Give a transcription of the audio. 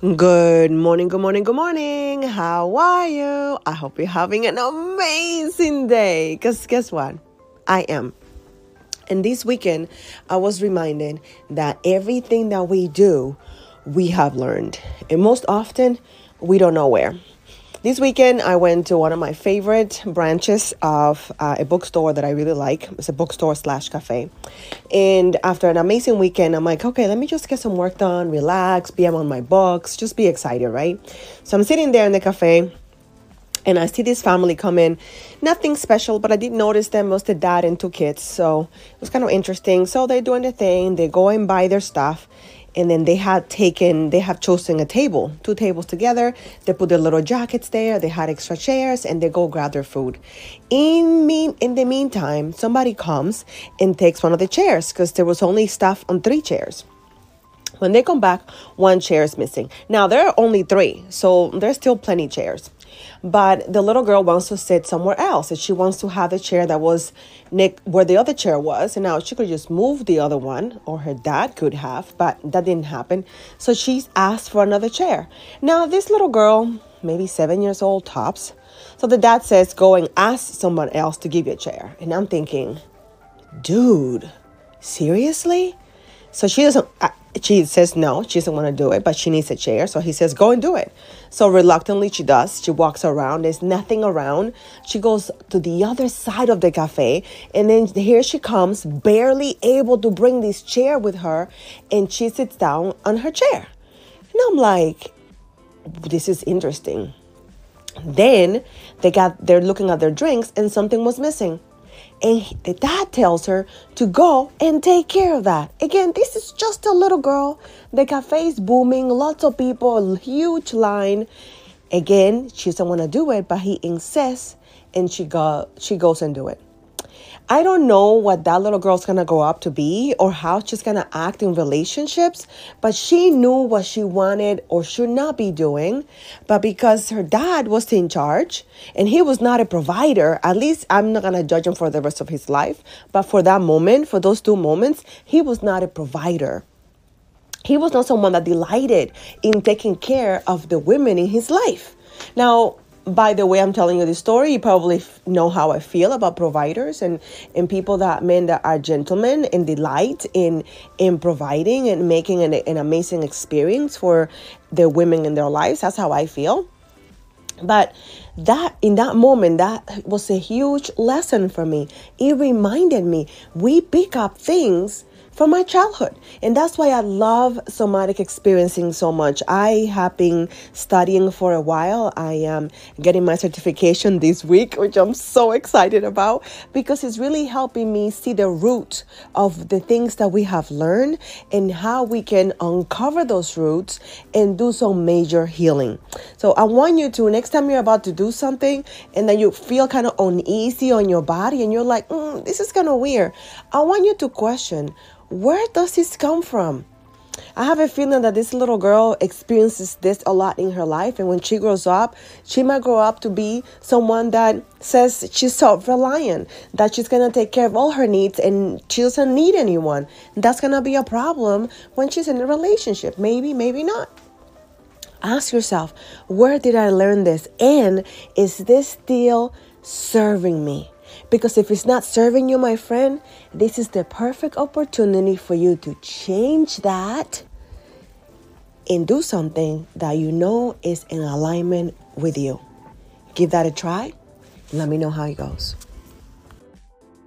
Good morning. How are you? I hope you're having an amazing day, because guess what? I am. And this weekend, I was reminded that everything that we do, we have learned. And most often, we don't know where. This weekend, I went to one of my favorite branches of a bookstore that I really like. It's a bookstore/cafe. And after an amazing weekend, I'm like, okay, let me just get some work done, relax, be among my books, just be excited, right? So I'm sitting there in the cafe, and I see this family come in. Nothing special, but I did notice them. It was the dad and two kids, so it was kind of interesting. So they're doing the thing. They go and buy their stuff. And then they have chosen a table, two tables together. They put their little jackets there. They had extra chairs, and they go grab their food. In the meantime, somebody comes and takes one of the chairs, because there was only stuff on 3 chairs. When they come back, one chair is missing. Now, there are only 3, so there's still plenty of chairs. But the little girl wants to sit somewhere else, and she wants to have a chair that was where the other chair was. And now she could just move the other one, or her dad could have, but that didn't happen. So she's asked for another chair. Now, this little girl, maybe 7 years old tops. So the dad says, go and ask someone else to give you a chair. And I'm thinking, dude, seriously? So she says no, she doesn't want to do it, but she needs a chair. So he says, go and do it. So reluctantly, she does. She walks around. There's nothing around. She goes to the other side of the cafe. And then here she comes, barely able to bring this chair with her. And she sits down on her chair. And I'm like, this is interesting. Then they're looking at their drinks, and something was missing. And the dad tells her to go and take care of that. Again, this is just a little girl. The cafe is booming. Lots of people. Huge line. Again, she doesn't want to do it, but he insists, and she goes and do it. I don't know what that little girl's going to grow up to be or how she's going to act in relationships, but she knew what she wanted or should not be doing. But because her dad was in charge and he was not a provider, at least I'm not going to judge him for the rest of his life. But for that moment, for those 2 moments, he was not a provider. He was not someone that delighted in taking care of the women in his life. Now, by the way I'm telling you this story, you probably know how I feel about providers and men that are gentlemen and delight in providing and making an amazing experience for the women in their lives. That's how I feel. But that in that moment, that was a huge lesson for me. It reminded me we pick up things from my childhood. And that's why I love somatic experiencing so much. I have been studying for a while. I am getting my certification this week, which I'm so excited about, because it's really helping me see the root of the things that we have learned and how we can uncover those roots and do some major healing. So I want you to, next time you're about to do something and then you feel kind of uneasy on your body and you're like, this is kind of weird, I want you to question, where does this come from? I have a feeling that this little girl experiences this a lot in her life. And when she grows up, she might grow up to be someone that says she's self-reliant, that she's going to take care of all her needs and she doesn't need anyone. And that's going to be a problem when she's in a relationship. Maybe, maybe not. Ask yourself, where did I learn this? And is this still serving me? Because if it's not serving you, my friend, this is the perfect opportunity for you to change that and do something that you know is in alignment with you. Give that a try. Let me know how it goes.